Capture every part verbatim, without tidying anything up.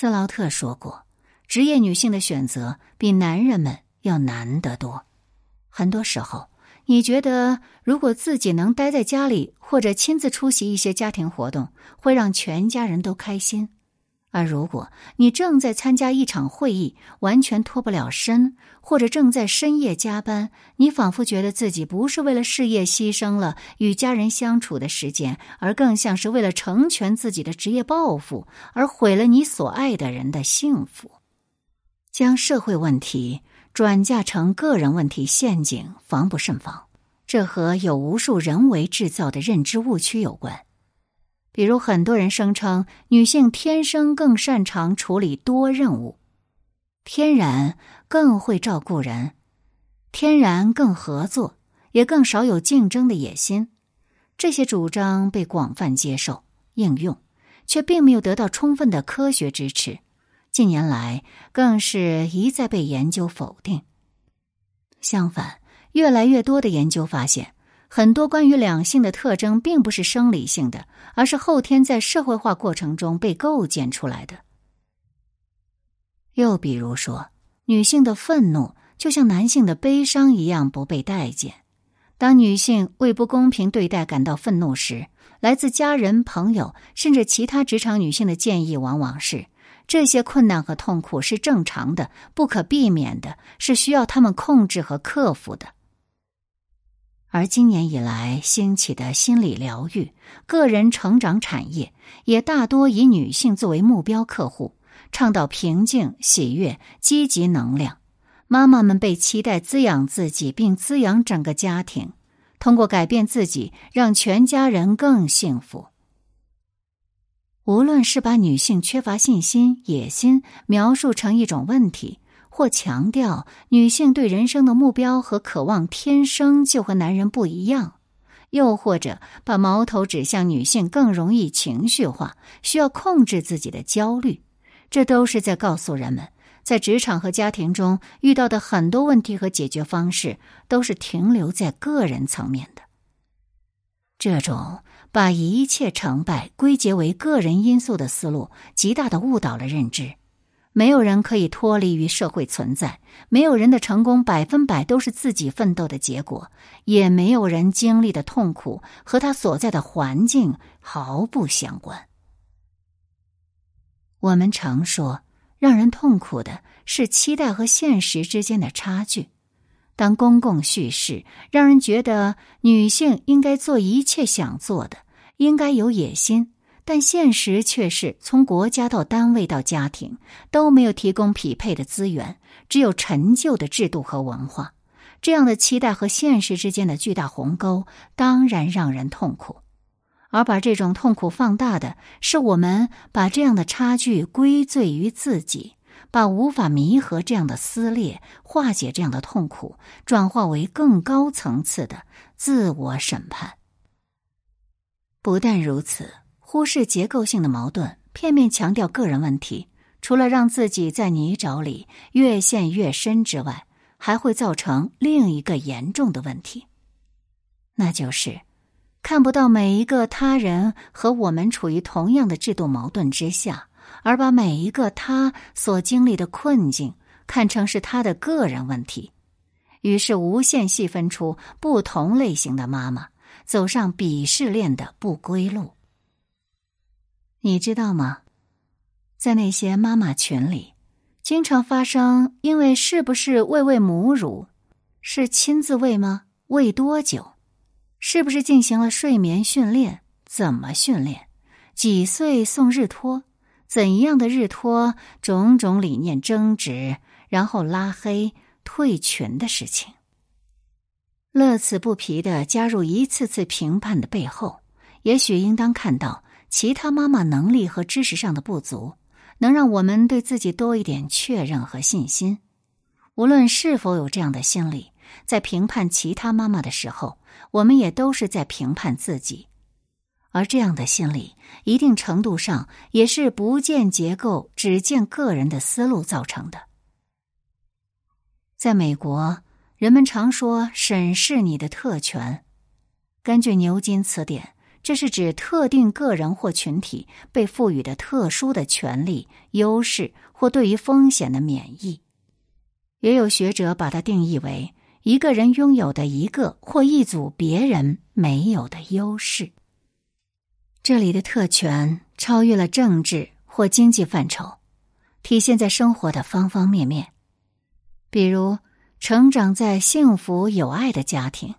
斯劳特说过，职业女性的选择比男人们要难得多。很多时候，你觉得如果自己能待在家里或者亲自出席一些家庭活动，会让全家人都开心。而如果你正在参加一场会议，完全脱不了身，或者正在深夜加班，你仿佛觉得自己不是为了事业牺牲了与家人相处的时间，而更像是为了成全自己的职业抱负，而毁了你所爱的人的幸福。将社会问题转嫁成个人问题陷阱，防不胜防。这和有无数人为制造的认知误区有关。比如很多人声称女性天生更擅长处理多任务，天然更会照顾人，天然更合作，也更少有竞争的野心。这些主张被广泛接受、应用，却并没有得到充分的科学支持。近年来更是一再被研究否定。相反，越来越多的研究发现，很多关于两性的特征并不是生理性的，而是后天在社会化过程中被构建出来的。又比如说，女性的愤怒就像男性的悲伤一样不被待见。当女性为不公平对待感到愤怒时，来自家人、朋友，甚至其他职场女性的建议往往是：这些困难和痛苦是正常的，不可避免的，是需要她们控制和克服的。而今年以来兴起的心理疗愈、个人成长产业，也大多以女性作为目标客户，倡导平静、喜悦、积极能量。妈妈们被期待滋养自己并滋养整个家庭，通过改变自己，让全家人更幸福。无论是把女性缺乏信心、野心描述成一种问题，或强调女性对人生的目标和渴望天生就和男人不一样，又或者把矛头指向女性更容易情绪化，需要控制自己的焦虑，这都是在告诉人们，在职场和家庭中遇到的很多问题和解决方式都是停留在个人层面的。这种把一切成败归结为个人因素的思路，极大地误导了认知。没有人可以脱离于社会存在，没有人的成功百分百都是自己奋斗的结果，也没有人经历的痛苦和他所在的环境毫不相关。我们常说，让人痛苦的是期待和现实之间的差距。当公共叙事让人觉得女性应该做一切想做的，应该有野心，但现实却是从国家到单位到家庭都没有提供匹配的资源，只有陈旧的制度和文化。这样的期待和现实之间的巨大鸿沟当然让人痛苦，而把这种痛苦放大的是我们把这样的差距归罪于自己，把无法弥合这样的撕裂、化解这样的痛苦转化为更高层次的自我审判。不但如此，忽视结构性的矛盾，片面强调个人问题，除了让自己在泥沼里越陷越深之外，还会造成另一个严重的问题，那就是看不到每一个他人和我们处于同样的制度矛盾之下，而把每一个他所经历的困境看成是他的个人问题，于是无限细分出不同类型的妈妈，走上鄙视链的不归路。你知道吗？在那些妈妈群里，经常发生因为是不是喂喂母乳，是亲自喂吗？喂多久？是不是进行了睡眠训练？怎么训练？几岁送日托？怎样的日托？种种理念争执，然后拉黑、退群的事情。乐此不疲地加入一次次评判的背后，也许应当看到其他妈妈能力和知识上的不足，能让我们对自己多一点确认和信心。无论是否有这样的心理，在评判其他妈妈的时候，我们也都是在评判自己。而这样的心理，一定程度上也是不见结构、只见个人的思路造成的。在美国，人们常说审视你的特权。根据牛津词典，这是指特定个人或群体被赋予的特殊的权利、优势或对于风险的免疫。也有学者把它定义为一个人拥有的一个或一组别人没有的优势。这里的特权超越了政治或经济范畴，体现在生活的方方面面。比如，成长在幸福有爱的家庭，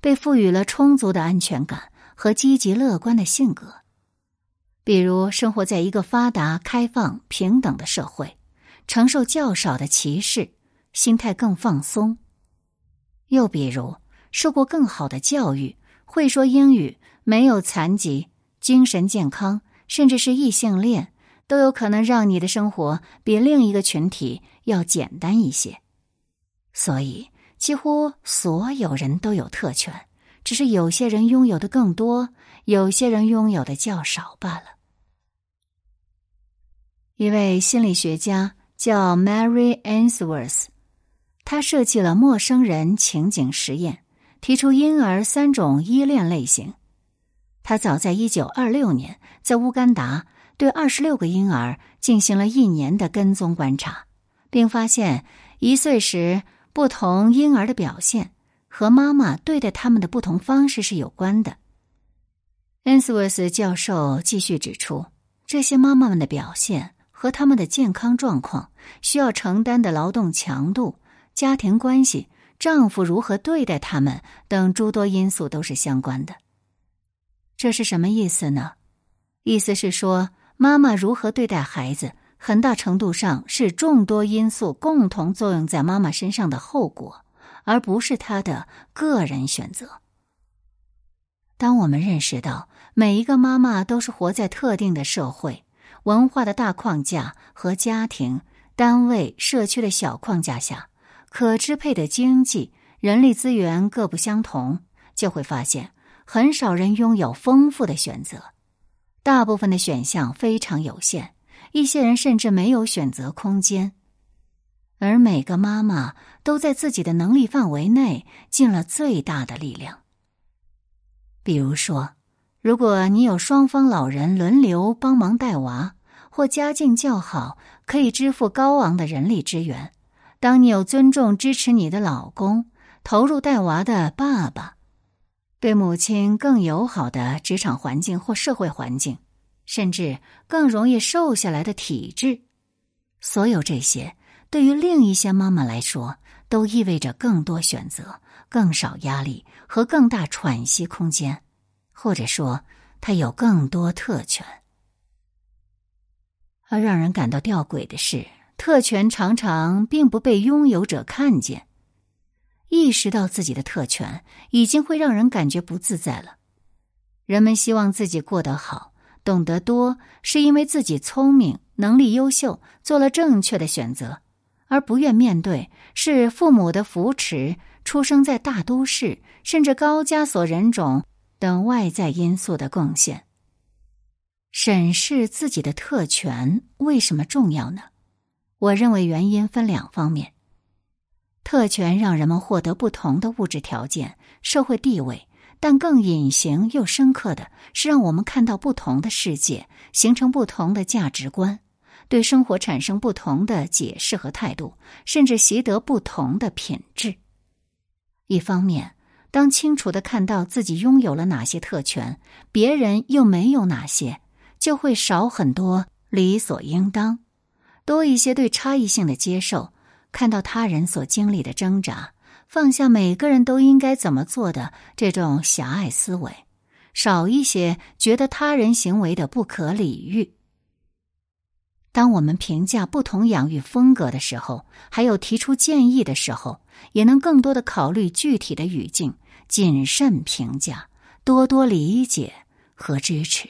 被赋予了充足的安全感和积极乐观的性格。比如，生活在一个发达、开放、平等的社会，承受较少的歧视，心态更放松。又比如，受过更好的教育，会说英语，没有残疾，精神健康，甚至是异性恋，都有可能让你的生活比另一个群体要简单一些。所以，几乎所有人都有特权，只是有些人拥有的更多，有些人拥有的较少罢了。一位心理学家叫 Mary Ainsworth， 她设计了陌生人情景实验，提出婴儿三种依恋类型。她早在一九二六年在乌干达对二十六个婴儿进行了一年的跟踪观察，并发现一岁时不同婴儿的表现和妈妈对待他们的不同方式是有关的。Ainsworth 教授继续指出，这些妈妈们的表现和他们的健康状况、需要承担的劳动强度、家庭关系、丈夫如何对待他们等诸多因素都是相关的。这是什么意思呢？意思是说，妈妈如何对待孩子，很大程度上是众多因素共同作用在妈妈身上的后果，而不是她的个人选择。当我们认识到每一个妈妈都是活在特定的社会、文化的大框架和家庭、单位、社区的小框架下，可支配的经济、人力资源各不相同，就会发现很少人拥有丰富的选择，大部分的选项非常有限，一些人甚至没有选择空间。而每个妈妈都在自己的能力范围内尽了最大的力量。比如说，如果你有双方老人轮流帮忙带娃，或家境较好，可以支付高昂的人力支援，当你有尊重支持你的老公，投入带娃的爸爸，对母亲更友好的职场环境或社会环境，甚至更容易瘦下来的体质，所有这些对于另一些妈妈来说，都意味着更多选择、更少压力和更大喘息空间，或者说她有更多特权。而让人感到吊诡的是，特权常常并不被拥有者看见。意识到自己的特权已经会让人感觉不自在了。人们希望自己过得好，懂得多，是因为自己聪明、能力优秀，做了正确的选择，而不愿面对是父母的扶持、出生在大都市，甚至高加索人种等外在因素的贡献。审视自己的特权为什么重要呢？我认为原因分两方面。特权让人们获得不同的物质条件、社会地位，但更隐形又深刻的是让我们看到不同的世界，形成不同的价值观，对生活产生不同的解释和态度，甚至习得不同的品质。一方面，当清楚地看到自己拥有了哪些特权，别人又没有哪些，就会少很多理所应当，多一些对差异性的接受，看到他人所经历的挣扎，放下每个人都应该怎么做的这种狭隘思维，少一些觉得他人行为的不可理喻。当我们评价不同养育风格的时候，还有提出建议的时候，也能更多的考虑具体的语境，谨慎评价，多多理解和支持。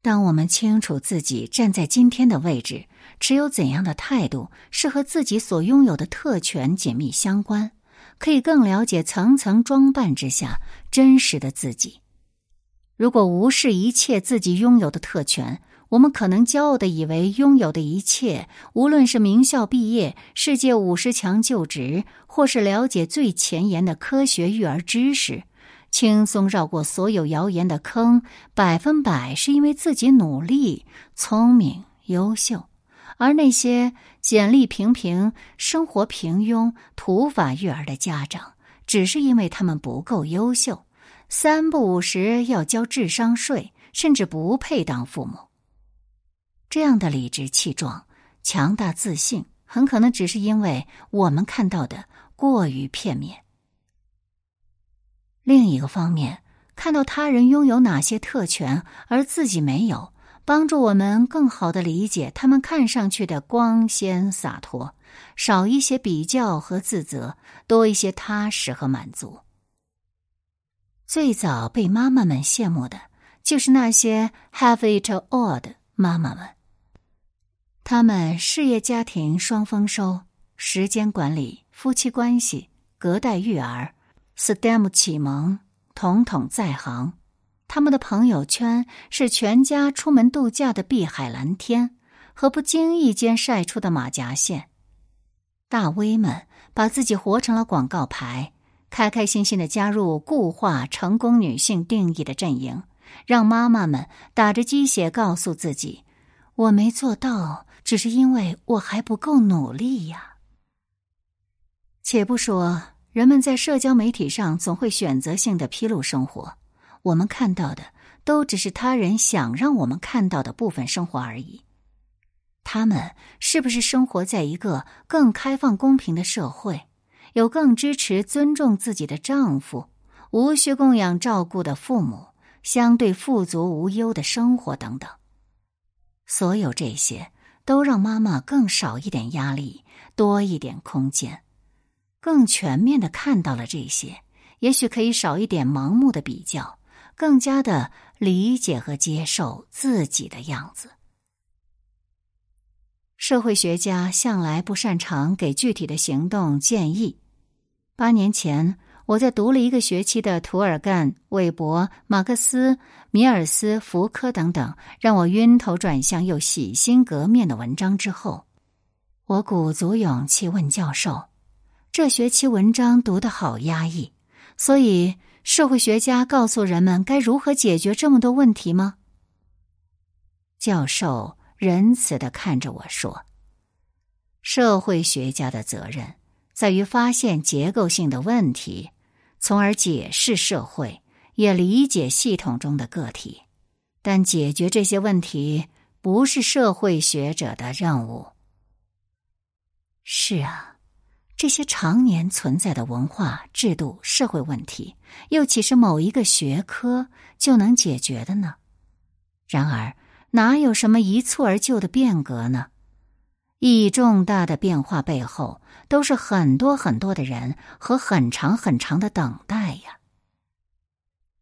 当我们清楚自己站在今天的位置，持有怎样的态度是和自己所拥有的特权紧密相关，可以更了解层层装扮之下真实的自己。如果无视一切自己拥有的特权，我们可能骄傲地以为拥有的一切，无论是名校毕业、世界五十强就职，或是了解最前沿的科学育儿知识，轻松绕过所有谣言的坑，百分百是因为自己努力、聪明、优秀。而那些简历平平、生活平庸、土法育儿的家长，只是因为他们不够优秀，三不五时要交智商税，甚至不配当父母。这样的理直气壮、强大自信，很可能只是因为我们看到的过于片面。另一个方面，看到他人拥有哪些特权而自己没有，帮助我们更好地理解他们看上去的光鲜洒脱，少一些比较和自责，多一些踏实和满足。最早被妈妈们羡慕的，就是那些 have it all 的妈妈们。他们事业家庭双丰收，时间管理、夫妻关系、隔代育儿、S T E M 启蒙，统统在行。他们的朋友圈是全家出门度假的碧海蓝天和不经意间晒出的马甲线。大 V 们把自己活成了广告牌，开开心心地加入固化成功女性定义的阵营，让妈妈们打着鸡血告诉自己，我没做到，只是因为我还不够努力呀。且不说，人们在社交媒体上总会选择性地披露生活，我们看到的都只是他人想让我们看到的部分生活而已。他们是不是生活在一个更开放公平的社会，有更支持尊重自己的丈夫，无需供养照顾的父母，相对富足无忧的生活等等。所有这些都让妈妈更少一点压力，多一点空间，更全面地看到了这些，也许可以少一点盲目的比较，更加地理解和接受自己的样子。社会学家向来不擅长给具体的行动建议。八年前，我在读了一个学期的涂尔干、韦伯、马克思、米尔斯、福柯等等让我晕头转向又洗心革面的文章之后，我鼓足勇气问教授，这学期文章读得好压抑，所以社会学家告诉人们该如何解决这么多问题吗？教授仁慈地看着我说，社会学家的责任在于发现结构性的问题，从而解释社会，也理解系统中的个体。但解决这些问题不是社会学者的任务。是啊，这些常年存在的文化、制度、社会问题，又岂是某一个学科就能解决的呢？然而，哪有什么一蹴而就的变革呢？意义重大的变化背后，都是很多很多的人和很长很长的等待呀。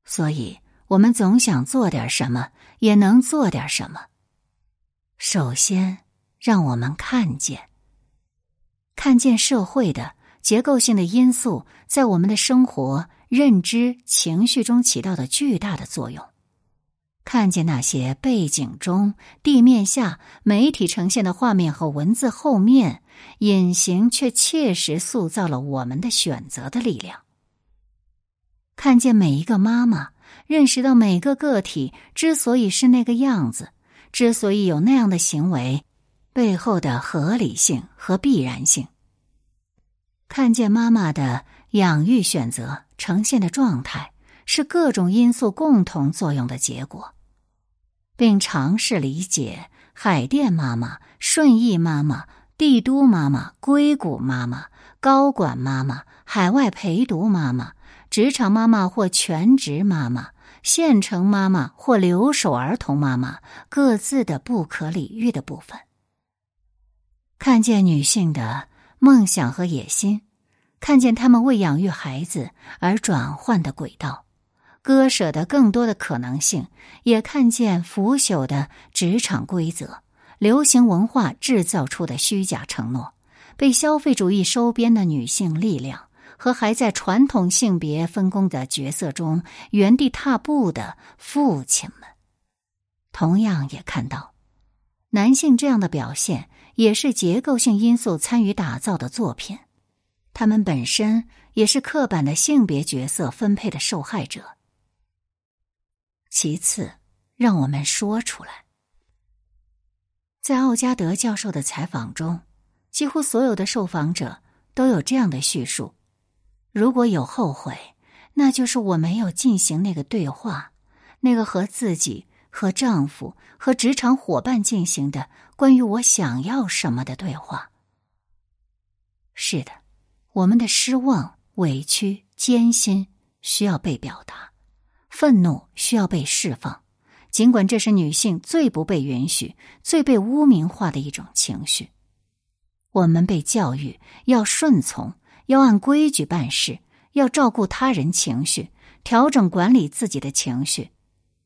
所以，我们总想做点什么，也能做点什么。首先，让我们看见。看见社会的结构性的因素在我们的生活、认知、情绪中起到的巨大的作用。看见那些背景中、地面下、媒体呈现的画面和文字后面，隐形却切实塑造了我们的选择的力量。看见每一个妈妈，认识到每个个体之所以是那个样子，之所以有那样的行为，背后的合理性和必然性。看见妈妈的养育选择呈现的状态，是各种因素共同作用的结果。并尝试理解海淀妈妈、顺义妈妈、帝都妈妈、硅谷妈妈、高管妈妈、海外陪读妈妈、职场妈妈或全职妈妈、县城妈妈或留守儿童妈妈各自的不可理喻的部分。看见女性的梦想和野心，看见她们为养育孩子而转换的轨道，割舍的更多的可能性，也看见腐朽的职场规则、流行文化制造出的虚假承诺，被消费主义收编的女性力量和还在传统性别分工的角色中原地踏步的父亲们。同样也看到，男性这样的表现也是结构性因素参与打造的作品，他们本身也是刻板的性别角色分配的受害者。其次，让我们说出来。在奥加德教授的采访中，几乎所有的受访者都有这样的叙述：如果有后悔，那就是我没有进行那个对话，那个和自己、和丈夫、和职场伙伴进行的关于我想要什么的对话。是的，我们的失望、委屈、艰辛需要被表达，愤怒需要被释放，尽管这是女性最不被允许、最被污名化的一种情绪。我们被教育要顺从，要按规矩办事，要照顾他人情绪，调整管理自己的情绪。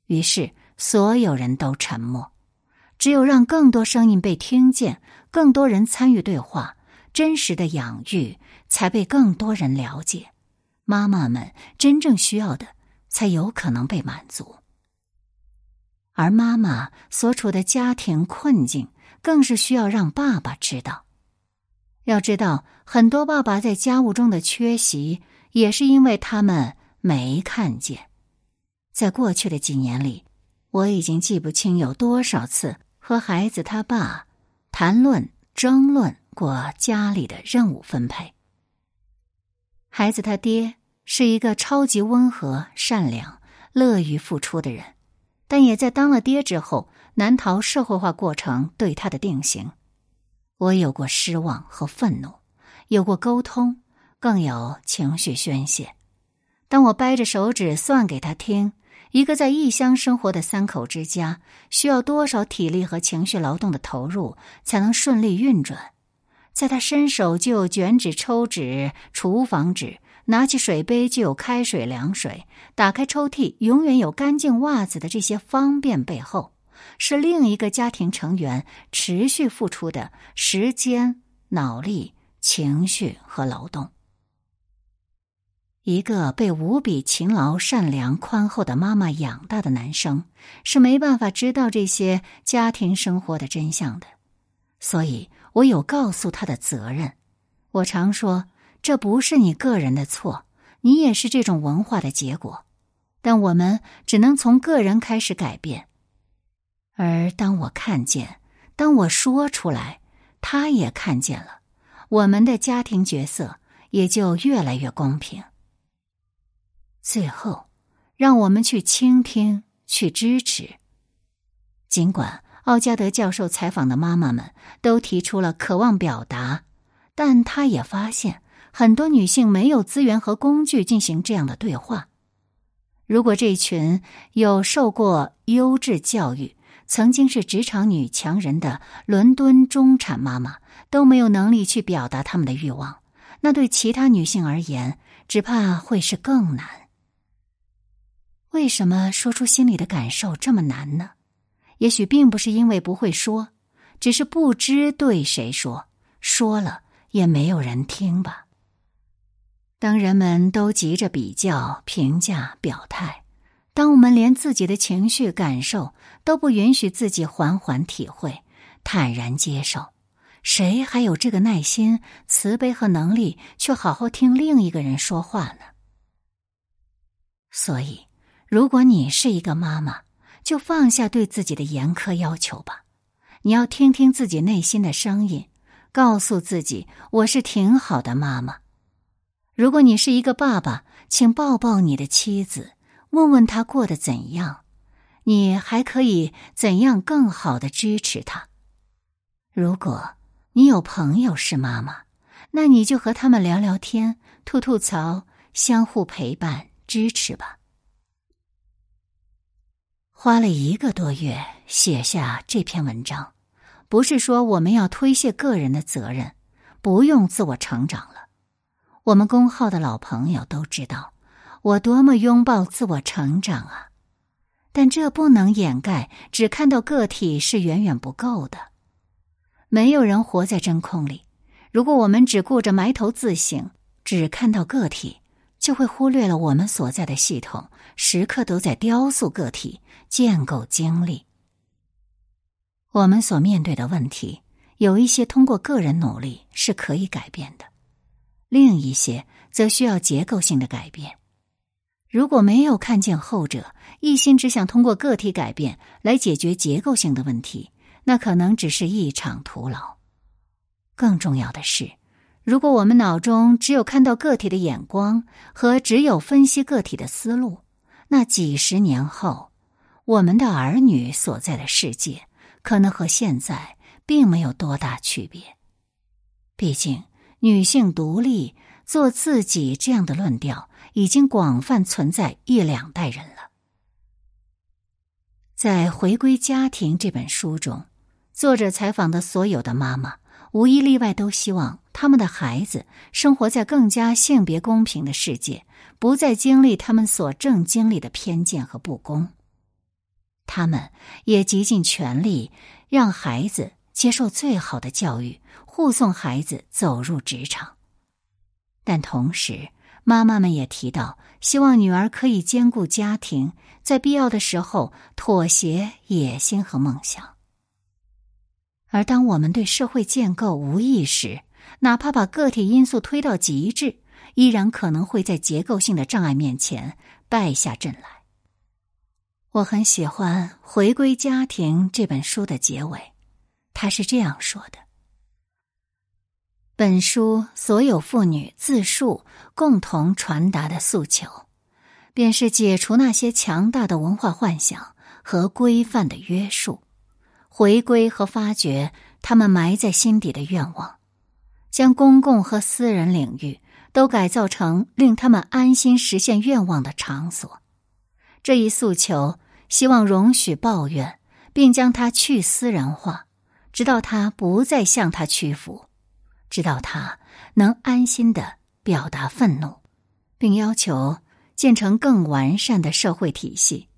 于是所有人都沉默，只有让更多声音被听见，更多人参与对话，真实的养育才被更多人了解，妈妈们真正需要的才有可能被满足。而妈妈所处的家庭困境更是需要让爸爸知道。要知道，很多爸爸在家务中的缺席也是因为他们没看见。在过去的几年里，我已经记不清有多少次和孩子他爸谈论争论过家里的任务分配。孩子他爹是一个超级温和、善良、乐于付出的人，但也在当了爹之后，难逃社会化过程对他的定型。我有过失望和愤怒，有过沟通，更有情绪宣泄。当我掰着手指算给他听，一个在异乡生活的三口之家需要多少体力和情绪劳动的投入才能顺利运转，在他伸手就有卷纸、抽纸、厨房纸，拿起水杯就有开水、凉水，打开抽屉永远有干净袜子的这些方便背后，是另一个家庭成员持续付出的时间、脑力、情绪和劳动。一个被无比勤劳、善良、宽厚的妈妈养大的男生，是没办法知道这些家庭生活的真相的，所以我有告诉他的责任。我常说，这不是你个人的错，你也是这种文化的结果，但我们只能从个人开始改变。而当我看见，当我说出来，他也看见了，我们的家庭角色也就越来越公平。最后，让我们去倾听，去支持。尽管奥加德教授采访的妈妈们都提出了渴望表达，但他也发现，很多女性没有资源和工具进行这样的对话。如果这群有受过优质教育、曾经是职场女强人的伦敦中产妈妈都没有能力去表达她们的欲望，那对其他女性而言，只怕会是更难。为什么说出心里的感受这么难呢？也许并不是因为不会说，只是不知对谁说，说了也没有人听吧。当人们都急着比较、评价、表态，当我们连自己的情绪感受都不允许自己缓缓体会、坦然接受，谁还有这个耐心、慈悲和能力去好好听另一个人说话呢？所以，如果你是一个妈妈，就放下对自己的严苛要求吧。你要听听自己内心的声音，告诉自己，我是挺好的妈妈。如果你是一个爸爸，请抱抱你的妻子，问问他过得怎样，你还可以怎样更好地支持他。如果你有朋友是妈妈，那你就和他们聊聊天，吐吐槽，相互陪伴支持吧。花了一个多月写下这篇文章，不是说我们要推卸个人的责任，不用自我成长了。我们公号的老朋友都知道我多么拥抱自我成长啊！但这不能掩盖只看到个体是远远不够的。没有人活在真空里，如果我们只顾着埋头自省，只看到个体，就会忽略了我们所在的系统时刻都在雕塑个体，建构经历。我们所面对的问题，有一些通过个人努力是可以改变的，另一些则需要结构性的改变。如果没有看见后者，一心只想通过个体改变来解决结构性的问题，那可能只是一场徒劳。更重要的是，如果我们脑中只有看到个体的眼光和只有分析个体的思路，那几十年后，我们的儿女所在的世界可能和现在并没有多大区别。毕竟，女性独立、做自己这样的论调已经广泛存在一两代人了。在《回归家庭》这本书中，作者采访的所有的妈妈，无一例外都希望他们的孩子生活在更加性别公平的世界，不再经历他们所正经历的偏见和不公。他们也竭尽全力让孩子接受最好的教育，护送孩子走入职场。但同时，妈妈们也提到，希望女儿可以兼顾家庭，在必要的时候妥协野心和梦想。而当我们对社会建构无意识，哪怕把个体因素推到极致，依然可能会在结构性的障碍面前败下阵来。我很喜欢《回归家庭》这本书的结尾，他是这样说的：本书所有妇女自述共同传达的诉求，便是解除那些强大的文化幻想和规范的约束，回归和发掘他们埋在心底的愿望，将公共和私人领域都改造成令他们安心实现愿望的场所。这一诉求希望容许抱怨，并将它去私人化，直到它不再向它屈服，直到它能安心地表达愤怒，并要求建成更完善的社会体系，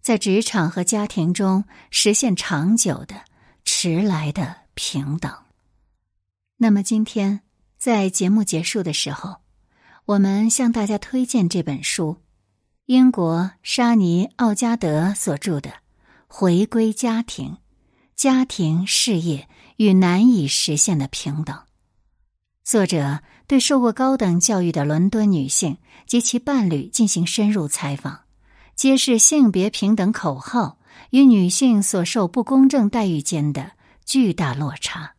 在职场和家庭中实现长久的、迟来的平等。那么今天在节目结束的时候，我们向大家推荐这本书，英国沙尼·奥加德所著的《回归家庭：家庭、事业与难以实现的平等》。作者对受过高等教育的伦敦女性及其伴侣进行深入采访，揭示性别平等口号与女性所受不公正待遇间的巨大落差。